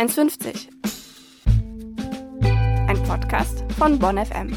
1,50. Ein Podcast von Bonn FM.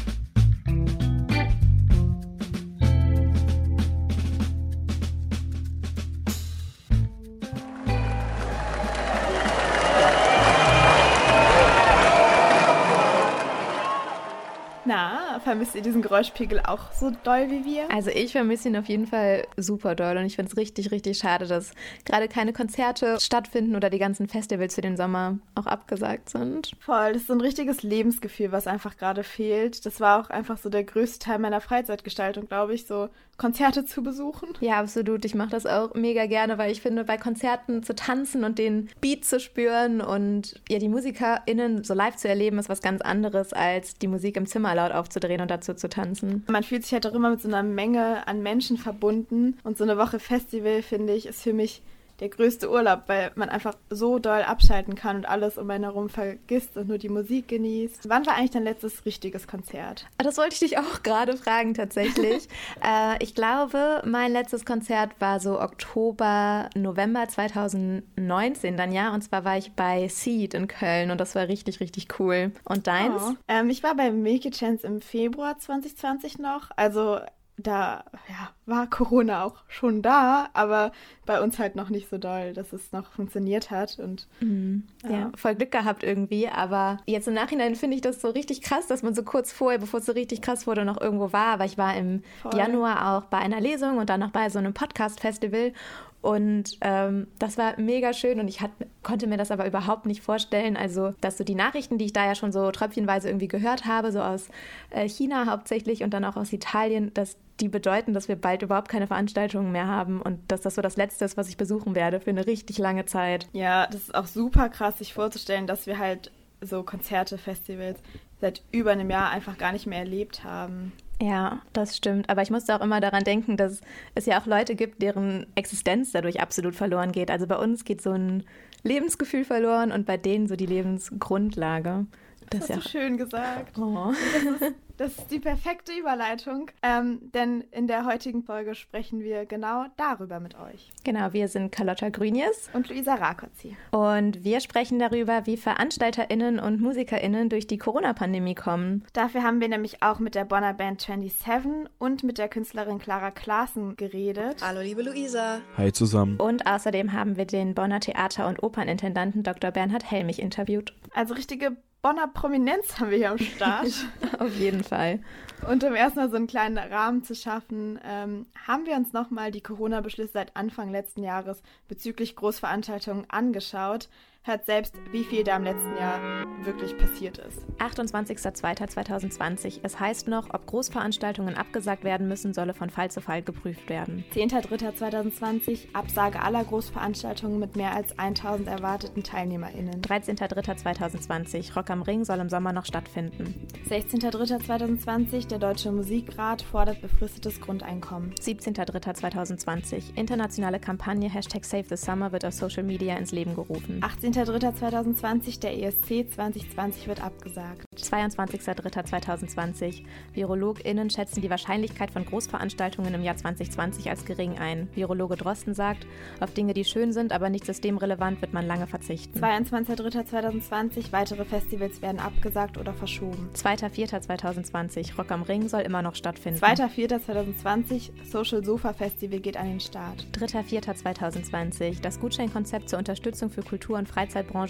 Na, vermisst ihr diesen Geräuschpegel auch so doll wie wir? Also ich vermisse ihn auf jeden Fall super doll und ich finde es richtig, richtig schade, dass gerade keine Konzerte stattfinden oder die ganzen Festivals für den Sommer auch abgesagt sind. Voll, das ist so ein richtiges Lebensgefühl, was einfach gerade fehlt. Das war auch einfach so der größte Teil meiner Freizeitgestaltung, glaube ich, so Konzerte zu besuchen. Ja, absolut. Ich mache das auch mega gerne, weil ich finde, bei Konzerten zu tanzen und den Beat zu spüren und ja, die MusikerInnen so live zu erleben, ist was ganz anderes, als die Musik im Zimmer laut aufzudrehen und dazu zu tanzen. Man fühlt sich halt auch immer mit so einer Menge an Menschen verbunden und so eine Woche Festival, finde ich, ist für mich der größte Urlaub, weil man einfach so doll abschalten kann und alles um einen herum vergisst und nur die Musik genießt. Wann war eigentlich dein letztes richtiges Konzert? Das wollte ich dich auch gerade fragen, tatsächlich. Ich glaube, mein letztes Konzert war so Oktober, November 2019 dann, ja. Und zwar war ich bei Seed in Köln und das war richtig, richtig cool. Und deins? Oh. Ich war bei Milky Chance im Februar 2020 noch, also da ja, war Corona auch schon da, aber bei uns halt noch nicht so doll, dass es noch funktioniert hat. Und ja, voll Glück gehabt irgendwie, aber jetzt im Nachhinein finde ich das so richtig krass, dass man so kurz vorher, bevor es so richtig krass wurde, noch irgendwo war, weil ich war im Januar auch bei einer Lesung und dann noch bei so einem Podcast-Festival. Und das war mega schön und ich konnte mir das aber überhaupt nicht vorstellen, also dass so die Nachrichten, die ich da ja schon so tröpfchenweise irgendwie gehört habe, so aus China hauptsächlich und dann auch aus Italien, dass die bedeuten, dass wir bald überhaupt keine Veranstaltungen mehr haben und dass das so das Letzte ist, was ich besuchen werde für eine richtig lange Zeit. Ja, das ist auch super krass, sich vorzustellen, dass wir halt so Konzerte, Festivals seit über einem Jahr einfach gar nicht mehr erlebt haben. Ja, das stimmt. Aber ich musste auch immer daran denken, dass es ja auch Leute gibt, deren Existenz dadurch absolut verloren geht. Also bei uns geht so ein Lebensgefühl verloren und bei denen so die Lebensgrundlage. Das hast du schön gesagt. Oh. Das ist die perfekte Überleitung, denn in der heutigen Folge sprechen wir genau darüber mit euch. Genau, wir sind Carlotta Grünjes und Luisa Rakoczy. Und wir sprechen darüber, wie VeranstalterInnen und MusikerInnen durch die Corona-Pandemie kommen. Dafür haben wir nämlich auch mit der Bonner Band 27 und mit der Künstlerin Clara Clasen geredet. Hallo liebe Luisa. Hi zusammen. Und außerdem haben wir den Bonner Theater- und Opernintendanten Dr. Bernhard Helmich interviewt. Also richtige Bonner Prominenz haben wir hier am Start. Auf jeden Fall. Und um erstmal so einen kleinen Rahmen zu schaffen, haben wir uns nochmal die Corona-Beschlüsse seit Anfang letzten Jahres bezüglich Großveranstaltungen angeschaut. Hört selbst, wie viel da im letzten Jahr wirklich passiert ist. 28.02.2020. Es heißt noch, ob Großveranstaltungen abgesagt werden müssen, solle von Fall zu Fall geprüft werden. 10.03.2020. Absage aller Großveranstaltungen mit mehr als 1.000 erwarteten TeilnehmerInnen. 13.03.2020. Rock am Ring soll im Sommer noch stattfinden. 16.03.2020. Der Deutsche Musikrat fordert befristetes Grundeinkommen. 17.03.2020. Internationale Kampagne #SaveTheSummer wird auf Social Media ins Leben gerufen. 18.03.2020, der ESC 2020 wird abgesagt. 22.03.2020, VirologInnen schätzen die Wahrscheinlichkeit von Großveranstaltungen im Jahr 2020 als gering ein. Virologe Drosten sagt, auf Dinge, die schön sind, aber nicht systemrelevant, wird man lange verzichten. 22.03.2020, weitere Festivals werden abgesagt oder verschoben. 2.04.2020, Rock am Ring soll immer noch stattfinden. 2.04.2020, Social Sofa Festival geht an den Start. 3.04.2020, das Gutscheinkonzept zur Unterstützung für Kultur und Freizeitbranche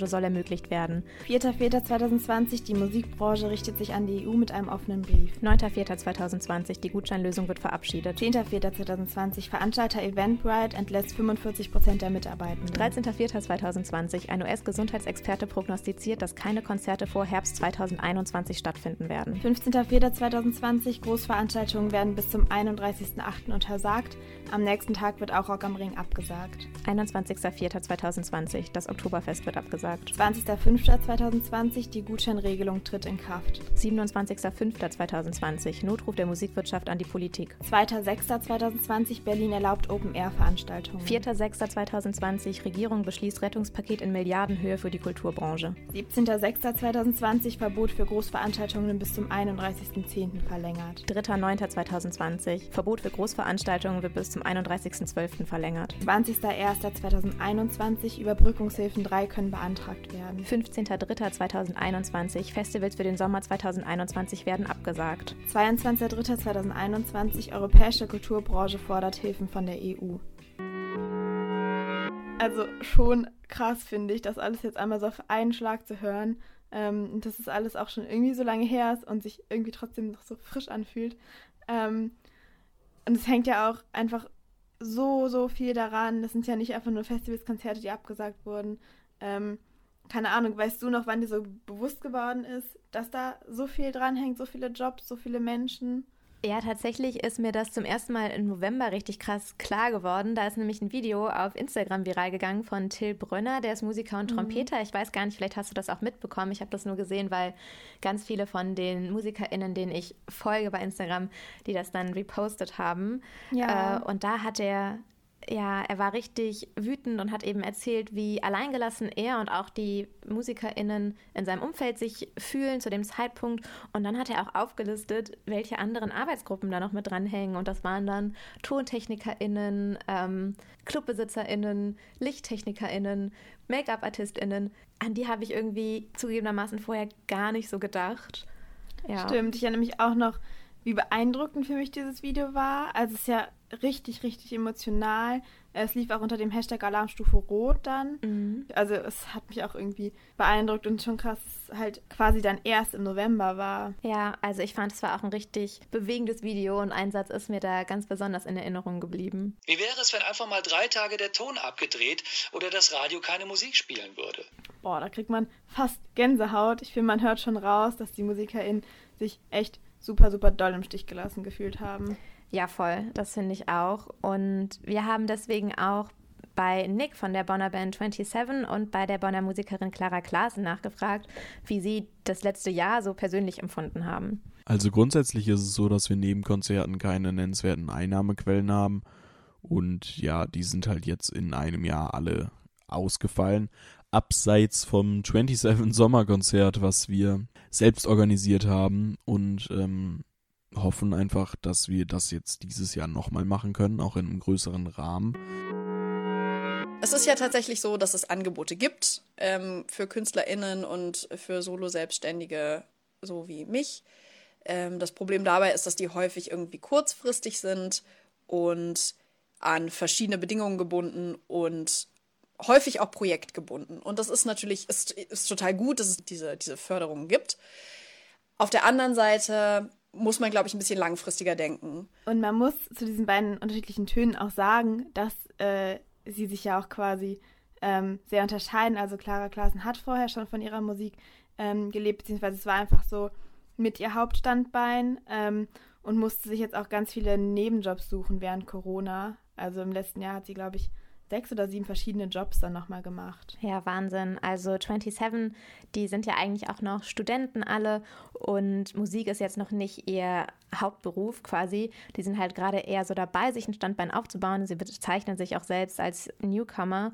soll ermöglicht werden. 4.4.2020, die Musikbranche richtet sich an die EU mit einem offenen Brief. 9.4.2020, die Gutscheinlösung wird verabschiedet. 10.4.2020, Veranstalter Eventbrite entlässt 45% der Mitarbeitenden. 13.4.2020, ein US-Gesundheitsexperte prognostiziert, dass keine Konzerte vor Herbst 2021 stattfinden werden. 15.4.2020, Großveranstaltungen werden bis zum 31.08. untersagt. Am nächsten Tag wird auch Rock am Ring abgesagt. 21.4.2020, das Oktoberfest wird abgesagt. 20.05.2020, die Gutscheinregelung tritt tritt in Kraft. 27.05.2020, Notruf der Musikwirtschaft an die Politik. 2.06.2020, Berlin erlaubt Open-Air-Veranstaltungen. 4.06.2020, Regierung beschließt Rettungspaket in Milliardenhöhe für die Kulturbranche. 17.06.2020, Verbot für Großveranstaltungen bis zum 31.10. verlängert. 3.09.2020, Verbot für Großveranstaltungen wird bis zum 31.12. verlängert. 20.01.2021, Überbrückungshilfen 3 können beantragt werden. 15.03.2021, Festivals für den Sommer 2021 werden abgesagt. 22.03.2021, europäische Kulturbranche fordert Hilfen von der EU. Also schon krass, finde ich, das alles jetzt einmal so auf einen Schlag zu hören, dass es alles auch schon irgendwie so lange her ist und sich irgendwie trotzdem noch so frisch anfühlt. Und es hängt ja auch einfach so viel daran. Das sind ja nicht einfach nur Festivals, Konzerte, die abgesagt wurden. Keine Ahnung, weißt du noch, wann dir so bewusst geworden ist, dass da so viel dranhängt, so viele Jobs, so viele Menschen? Ja, tatsächlich ist mir das zum ersten Mal im November richtig krass klar geworden. Da ist nämlich ein Video auf Instagram viral gegangen von Till Brönner, der ist Musiker und Trompeter. Ich weiß gar nicht, vielleicht hast du das auch mitbekommen. Ich habe das nur gesehen, weil ganz viele von den MusikerInnen, denen ich folge bei Instagram, die das dann repostet haben. Ja. Und da hat er... Ja, er war richtig wütend und hat eben erzählt, wie alleingelassen er und auch die MusikerInnen in seinem Umfeld sich fühlen zu dem Zeitpunkt. Und dann hat er auch aufgelistet, welche anderen Arbeitsgruppen da noch mit dranhängen. Und das waren dann TontechnikerInnen, ClubbesitzerInnen, LichttechnikerInnen, Make-up-ArtistInnen. An die habe ich irgendwie zugegebenermaßen vorher gar nicht so gedacht. Ja. Stimmt, ich erinnere mich auch noch, wie beeindruckend für mich dieses Video war. Also es ist ja richtig emotional. Es lief auch unter dem Hashtag Alarmstufe Rot dann. Mhm. Also es hat mich auch irgendwie beeindruckt und schon krass, dass es halt quasi dann erst im November war. Ja, also ich fand, es war auch ein richtig bewegendes Video und ein Satz ist mir da ganz besonders in Erinnerung geblieben. Wie wäre es, wenn einfach mal 3 Tage der Ton abgedreht oder das Radio keine Musik spielen würde? Boah, da kriegt man fast Gänsehaut. Ich finde, man hört schon raus, dass die MusikerInnen sich echt super doll im Stich gelassen gefühlt haben. Ja, voll. Das finde ich auch. Und wir haben deswegen auch bei Nick von der Bonner Band 27 und bei der Bonner Musikerin Clara Clasen nachgefragt, wie sie das letzte Jahr so persönlich empfunden haben. Also grundsätzlich ist es so, dass wir neben Konzerten keine nennenswerten Einnahmequellen haben. Und ja, die sind halt jetzt in einem Jahr alle ausgefallen. Abseits vom 27 Sommerkonzert, was wir selbst organisiert haben und hoffen einfach, dass wir das jetzt dieses Jahr nochmal machen können, auch in einem größeren Rahmen. Es ist ja tatsächlich so, dass es Angebote gibt für KünstlerInnen und für Solo-Selbstständige, so wie mich. Das Problem dabei ist, dass die häufig irgendwie kurzfristig sind und an verschiedene Bedingungen gebunden und häufig auch projektgebunden. Und das ist natürlich ist total gut, dass es diese Förderungen gibt. Auf der anderen Seite muss man, glaube ich, ein bisschen langfristiger denken. Und man muss zu diesen beiden unterschiedlichen Tönen auch sagen, dass sie sich ja auch quasi sehr unterscheiden. Also Clara Clasen hat vorher schon von ihrer Musik gelebt, beziehungsweise es war einfach so mit ihr Hauptstandbein und musste sich jetzt auch ganz viele Nebenjobs suchen während Corona. Also im letzten Jahr hat sie, glaube ich, 6 oder 7 verschiedene Jobs dann nochmal gemacht. Ja, Wahnsinn. Also 27, die sind ja eigentlich auch noch Studenten alle und Musik ist jetzt noch nicht ihr Hauptberuf quasi. Die sind halt gerade eher so dabei, sich ein Standbein aufzubauen. Sie bezeichnen sich auch selbst als Newcomer.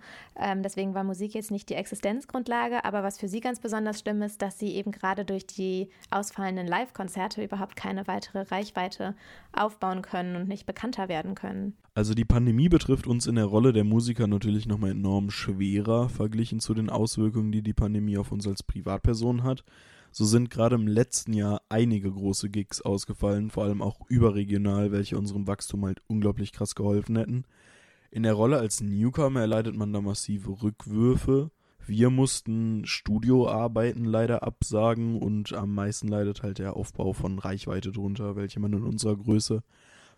Deswegen war Musik jetzt nicht die Existenzgrundlage. Aber was für sie ganz besonders schlimm ist, dass sie eben gerade durch die ausfallenden Live-Konzerte überhaupt keine weitere Reichweite aufbauen können und nicht bekannter werden können. Also die Pandemie betrifft uns in der Rolle der Musiker natürlich nochmal enorm schwerer, verglichen zu den Auswirkungen, die die Pandemie auf uns als Privatpersonen hat. So sind gerade im letzten Jahr einige große Gigs ausgefallen, vor allem auch überregional, welche unserem Wachstum halt unglaublich krass geholfen hätten. In der Rolle als Newcomer erleidet man da massive Rückwürfe. Wir mussten Studioarbeiten leider absagen und am meisten leidet halt der Aufbau von Reichweite drunter, welche man in unserer Größe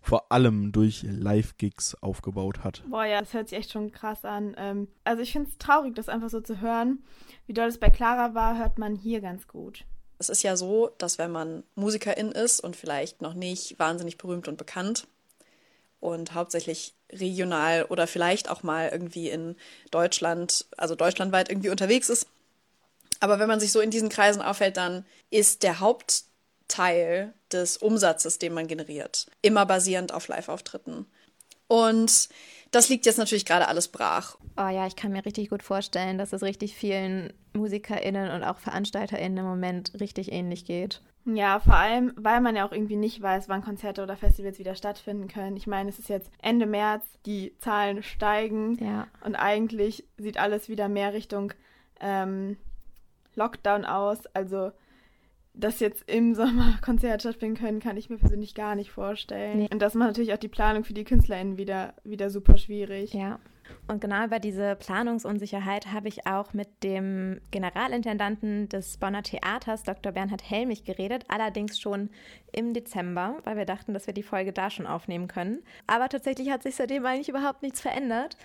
vor allem durch Live-Gigs aufgebaut hat. Boah, ja, das hört sich echt schon krass an. Also ich finde es traurig, das einfach so zu hören. Wie doll es bei Clara war, hört man hier ganz gut. Es ist ja so, dass wenn man Musikerin ist und vielleicht noch nicht wahnsinnig berühmt und bekannt und hauptsächlich regional oder vielleicht auch mal irgendwie in Deutschland, also deutschlandweit irgendwie unterwegs ist, Aber wenn man sich so in diesen Kreisen aufhält, dann ist der Hauptteil des Umsatzes, den man generiert, immer basierend auf Live-Auftritten. Und das liegt jetzt natürlich gerade alles brach. Oh ja, ich kann mir richtig gut vorstellen, dass es richtig vielen MusikerInnen und auch VeranstalterInnen im Moment richtig ähnlich geht. Ja, vor allem, weil man ja auch irgendwie nicht weiß, wann Konzerte oder Festivals wieder stattfinden können. Ich meine, es ist jetzt Ende März, die Zahlen steigen und eigentlich sieht alles wieder mehr Richtung Lockdown aus. Also, dass jetzt im Sommer Konzerte stattfinden können, kann ich mir persönlich gar nicht vorstellen. Nee. Und das macht natürlich auch die Planung für die KünstlerInnen wieder super schwierig. Ja. Und genau über diese Planungsunsicherheit habe ich auch mit dem Generalintendanten des Bonner Theaters, Dr. Bernhard Helmich, geredet, allerdings schon im Dezember, weil wir dachten, dass wir die Folge da schon aufnehmen können. Aber tatsächlich hat sich seitdem eigentlich überhaupt nichts verändert.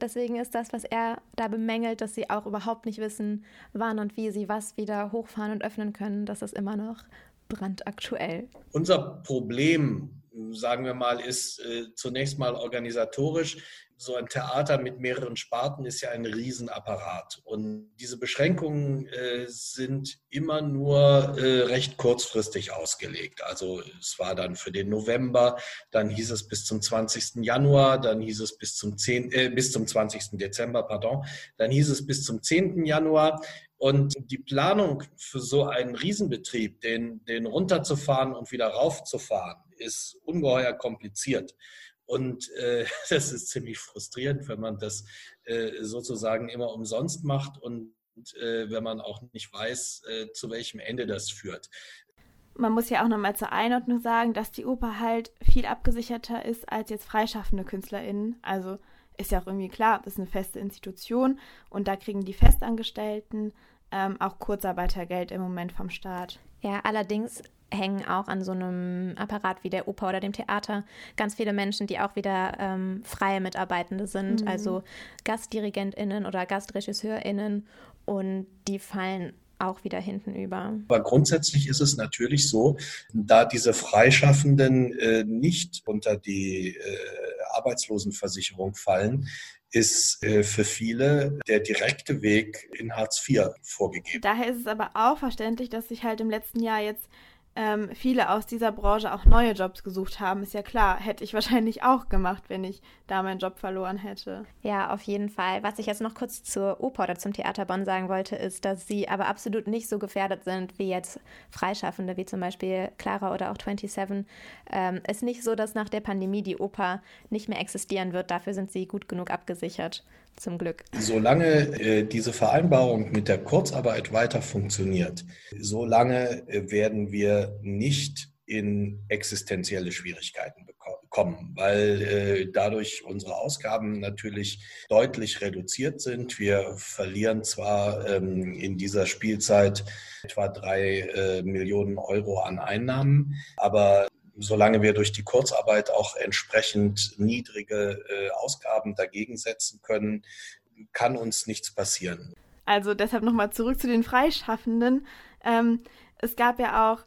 Deswegen ist das, was er da bemängelt, dass sie auch überhaupt nicht wissen, wann und wie sie was wieder hochfahren und öffnen können, das ist immer noch brandaktuell. Unser Problem, sagen wir mal, ist zunächst mal organisatorisch. So ein Theater mit mehreren Sparten ist ja ein Riesenapparat. Und diese Beschränkungen sind immer nur recht kurzfristig ausgelegt. Also es war dann für den November, dann hieß es bis zum 20. Januar, dann hieß es bis zum 20. Dezember, dann hieß es bis zum 10. Januar. Und die Planung für so einen Riesenbetrieb, den runterzufahren und wieder raufzufahren, ist ungeheuer kompliziert. Und das ist ziemlich frustrierend, wenn man das sozusagen immer umsonst macht und wenn man auch nicht weiß, zu welchem Ende das führt. Man muss ja auch nochmal zur Einordnung sagen, dass die Oper halt viel abgesicherter ist als jetzt freischaffende KünstlerInnen. Also ist ja auch irgendwie klar, das ist eine feste Institution und da kriegen die Festangestellten auch Kurzarbeitergeld im Moment vom Staat. Ja, allerdings hängen auch an so einem Apparat wie der Oper oder dem Theater ganz viele Menschen, die auch wieder freie Mitarbeitende sind, also GastdirigentInnen oder GastregisseurInnen, und die fallen auch wieder hinten über. Aber grundsätzlich ist es natürlich so, da diese Freischaffenden nicht unter die Arbeitslosenversicherung fallen, ist für viele der direkte Weg in Hartz IV vorgegeben. Daher ist es aber auch verständlich, dass sich halt im letzten Jahr jetzt viele aus dieser Branche auch neue Jobs gesucht haben, ist ja klar. Hätte ich wahrscheinlich auch gemacht, wenn ich da meinen Job verloren hätte. Ja, auf jeden Fall. Was ich jetzt noch kurz zur Oper oder zum Theater Bonn sagen wollte, ist, dass sie aber absolut nicht so gefährdet sind wie jetzt Freischaffende, wie zum Beispiel Clara oder auch 27. Es ist nicht so, dass nach der Pandemie die Oper nicht mehr existieren wird. Dafür sind sie gut genug abgesichert. Zum Glück. Solange diese Vereinbarung mit der Kurzarbeit weiter funktioniert, solange werden wir nicht in existenzielle Schwierigkeiten kommen, weil dadurch unsere Ausgaben natürlich deutlich reduziert sind. Wir verlieren zwar in dieser Spielzeit etwa 3 Millionen Euro an Einnahmen, aber solange wir durch die Kurzarbeit auch entsprechend niedrige Ausgaben dagegen setzen können, kann uns nichts passieren. Also deshalb nochmal zurück zu den Freischaffenden. Es gab ja auch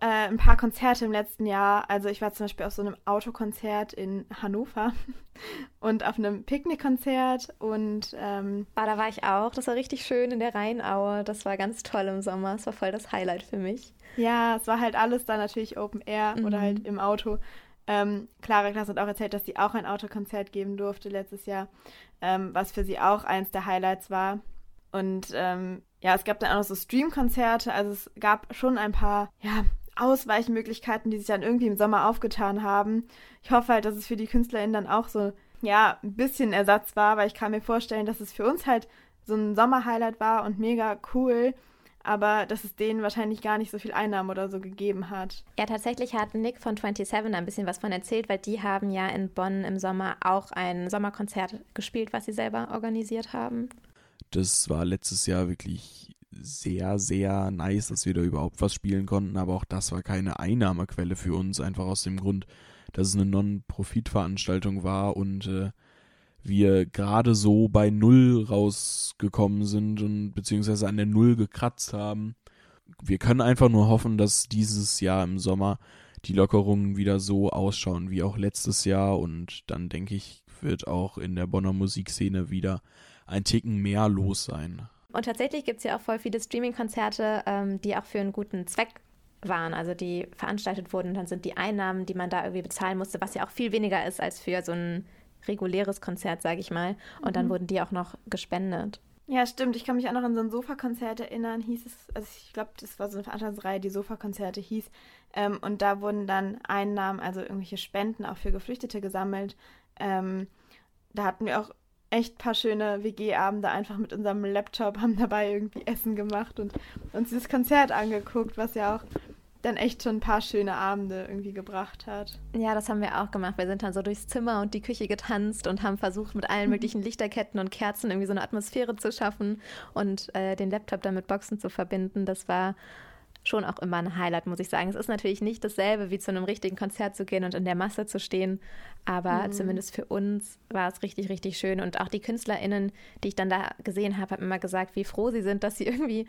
ein paar Konzerte im letzten Jahr. Also ich war zum Beispiel auf so einem Autokonzert in Hannover und auf einem Picknickkonzert. Und da war ich auch. Das war richtig schön in der Rheinaue. Das war ganz toll im Sommer. Das war voll das Highlight für mich. Ja, es war halt alles da natürlich Open Air oder halt im Auto. Clara Clasen hat auch erzählt, dass sie auch ein Autokonzert geben durfte letztes Jahr, was für sie auch eins der Highlights war. Und es gab dann auch noch so Streamkonzerte. Also es gab schon ein paar Ausweichmöglichkeiten, die sich dann irgendwie im Sommer aufgetan haben. Ich hoffe halt, dass es für die KünstlerInnen dann auch so ein bisschen Ersatz war, weil ich kann mir vorstellen, dass es für uns halt so ein Sommerhighlight war und mega cool, aber dass es denen wahrscheinlich gar nicht so viel Einnahmen oder so gegeben hat. Ja, tatsächlich hat Nick von 27 ein bisschen was von erzählt, weil die haben ja in Bonn im Sommer auch ein Sommerkonzert gespielt, was sie selber organisiert haben. Das war letztes Jahr wirklich sehr, sehr nice, dass wir da überhaupt was spielen konnten, aber auch das war keine Einnahmequelle für uns, einfach aus dem Grund, dass es eine Non-Profit-Veranstaltung war und wir gerade so bei Null rausgekommen sind und beziehungsweise an der Null gekratzt haben. Wir können einfach nur hoffen, dass dieses Jahr im Sommer die Lockerungen wieder so ausschauen wie auch letztes Jahr, und dann denke ich, wird auch in der Bonner Musikszene wieder ein Ticken mehr los sein. Und tatsächlich gibt es ja auch voll viele Streaming-Konzerte, die auch für einen guten Zweck waren, also die veranstaltet wurden. Dann sind die Einnahmen, die man da irgendwie bezahlen musste, was ja auch viel weniger ist als für so ein reguläres Konzert, sage ich mal. Und dann wurden die auch noch gespendet. Ja, stimmt. Ich kann mich auch noch an so ein Sofa-Konzert erinnern, hieß es, also ich glaube, das war so eine Veranstaltungsreihe, die Sofa-Konzerte hieß. Und da wurden dann Einnahmen, also irgendwelche Spenden auch für Geflüchtete gesammelt. Da hatten wir auch echt ein paar schöne WG-Abende einfach mit unserem Laptop, haben dabei irgendwie Essen gemacht und uns dieses Konzert angeguckt, was ja auch dann echt schon ein paar schöne Abende irgendwie gebracht hat. Ja, das haben wir auch gemacht. Wir sind dann so durchs Zimmer und die Küche getanzt und haben versucht, mit allen möglichen Lichterketten und Kerzen irgendwie so eine Atmosphäre zu schaffen und den Laptop dann mit Boxen zu verbinden. Das war schon auch immer ein Highlight, muss ich sagen. Es ist natürlich nicht dasselbe, wie zu einem richtigen Konzert zu gehen und in der Masse zu stehen, aber zumindest für uns war es richtig, richtig schön. Und auch die KünstlerInnen, die ich dann da gesehen habe, haben immer gesagt, wie froh sie sind, dass sie irgendwie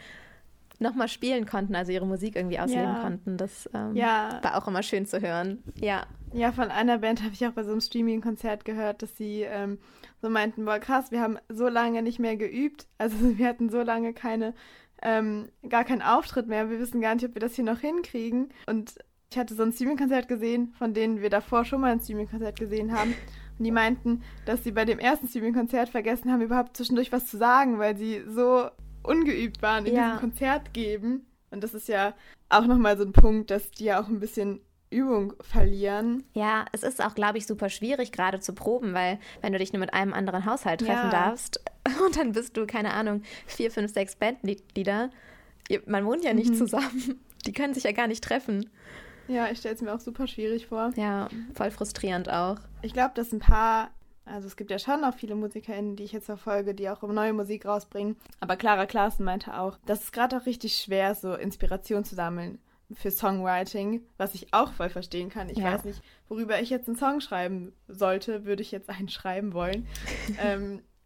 nochmal spielen konnten, also ihre Musik irgendwie ausleben konnten. Das war auch immer schön zu hören. Ja, ja, von einer Band habe ich auch bei so einem Streaming-Konzert gehört, dass sie so meinten, boah krass, wir haben so lange nicht mehr geübt, also wir hatten so lange gar keinen Auftritt mehr, wir wissen gar nicht, ob wir das hier noch hinkriegen. Und ich hatte so ein Streaming-Konzert gesehen, von denen wir davor schon mal ein Streaming-Konzert gesehen haben. Und die meinten, dass sie bei dem ersten Streaming-Konzert vergessen haben, überhaupt zwischendurch was zu sagen, weil sie so ungeübt waren in diesem Konzert geben. Und das ist ja auch nochmal so ein Punkt, dass die ja auch ein bisschen Übung verlieren. Ja, es ist auch, glaube ich, super schwierig gerade zu proben, weil wenn du dich nur mit einem anderen Haushalt treffen darfst und dann bist du, keine Ahnung, 4, 5, 6 Bandmitglieder, man wohnt ja nicht zusammen, die können sich ja gar nicht treffen. Ja, ich stelle es mir auch super schwierig vor. Ja, voll frustrierend auch. Ich glaube, dass ein paar, also es gibt ja schon auch viele MusikerInnen, die ich jetzt verfolge, die auch neue Musik rausbringen. Aber Clara Clasen meinte auch, dass es gerade auch richtig schwer ist, so Inspiration zu sammeln für Songwriting, was ich auch voll verstehen kann. Ich weiß nicht, worüber ich jetzt einen Song schreiben sollte, würde ich jetzt einen schreiben wollen.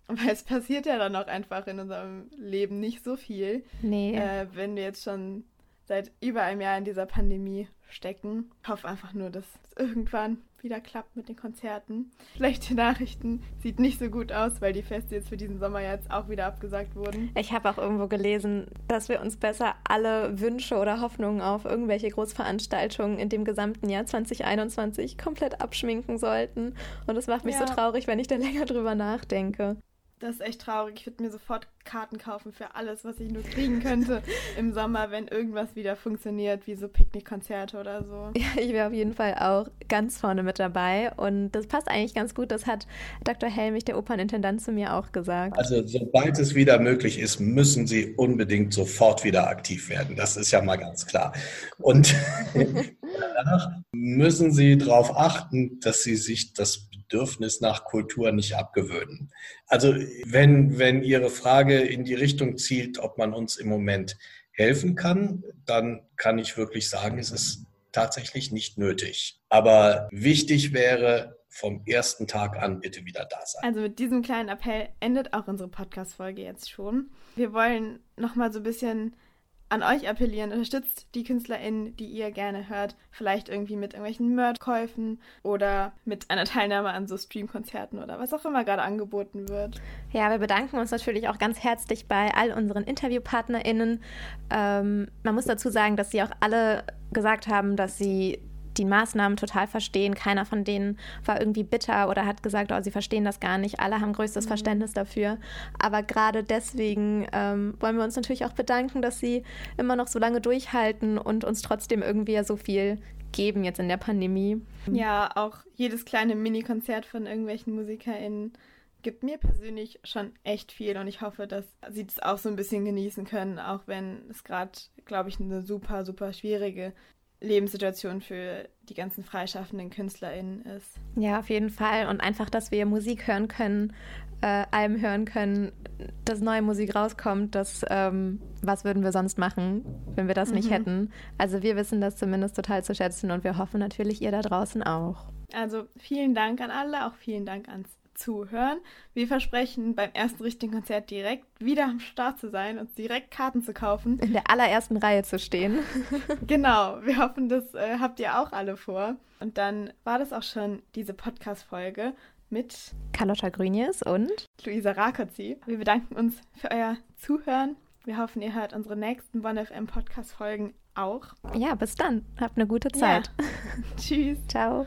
Weil es passiert ja dann auch einfach in unserem Leben nicht so viel. Nee. Wenn wir jetzt schon seit über einem Jahr in dieser Pandemie stecken. Ich hoffe einfach nur, dass es irgendwann wieder klappt mit den Konzerten. Schlechte Nachrichten, sieht nicht so gut aus, weil die Feste jetzt für diesen Sommer jetzt auch wieder abgesagt wurden. Ich habe auch irgendwo gelesen, dass wir uns besser alle Wünsche oder Hoffnungen auf irgendwelche Großveranstaltungen in dem gesamten Jahr 2021 komplett abschminken sollten. Und das macht mich so traurig, wenn ich da länger drüber nachdenke. Das ist echt traurig. Ich würde mir sofort Karten kaufen für alles, was ich nur kriegen könnte im Sommer, wenn irgendwas wieder funktioniert, wie so Picknickkonzerte oder so. Ja, ich wäre auf jeden Fall auch ganz vorne mit dabei und das passt eigentlich ganz gut. Das hat Dr. Helmich, der Opernintendant, zu mir auch gesagt. Also sobald es wieder möglich ist, müssen Sie unbedingt sofort wieder aktiv werden. Das ist ja mal ganz klar. Und danach müssen Sie darauf achten, dass Sie sich das Bedürfnis nach Kultur nicht abgewöhnen. Also wenn Ihre Frage in die Richtung zielt, ob man uns im Moment helfen kann, dann kann ich wirklich sagen, es ist tatsächlich nicht nötig. Aber wichtig wäre, vom ersten Tag an bitte wieder da sein. Also mit diesem kleinen Appell endet auch unsere Podcast-Folge jetzt schon. Wir wollen nochmal so ein bisschen an euch appellieren, unterstützt die KünstlerInnen, die ihr gerne hört, vielleicht irgendwie mit irgendwelchen Merch-Käufen oder mit einer Teilnahme an so Stream-Konzerten oder was auch immer gerade angeboten wird. Ja, wir bedanken uns natürlich auch ganz herzlich bei all unseren InterviewpartnerInnen. Man muss dazu sagen, dass sie auch alle gesagt haben, dass sie die Maßnahmen total verstehen. Keiner von denen war irgendwie bitter oder hat gesagt, oh, sie verstehen das gar nicht. Alle haben größtes Verständnis dafür. Aber gerade deswegen wollen wir uns natürlich auch bedanken, dass sie immer noch so lange durchhalten und uns trotzdem irgendwie so viel geben jetzt in der Pandemie. Ja, auch jedes kleine Mini-Konzert von irgendwelchen MusikerInnen gibt mir persönlich schon echt viel und ich hoffe, dass sie das auch so ein bisschen genießen können, auch wenn es gerade, glaube ich, eine super, super schwierige Lebenssituation für die ganzen freischaffenden KünstlerInnen ist. Ja, auf jeden Fall. Und einfach, dass wir Musik hören können, Alben hören können, dass neue Musik rauskommt, dass, was würden wir sonst machen, wenn wir das nicht hätten? Also wir wissen das zumindest total zu schätzen und wir hoffen natürlich, ihr da draußen auch. Also vielen Dank an alle, auch vielen Dank ans Zuhören. Wir versprechen, beim ersten richtigen Konzert direkt wieder am Start zu sein und direkt Karten zu kaufen. In der allerersten Reihe zu stehen. Genau, wir hoffen, das habt ihr auch alle vor. Und dann war das auch schon diese Podcast-Folge mit Carlotta Grünjes und Luisa Rakoczy. Wir bedanken uns für euer Zuhören. Wir hoffen, ihr hört unsere nächsten Bonn FM Podcast-Folgen auch. Ja, bis dann. Habt eine gute Zeit. Ja. Tschüss. Ciao.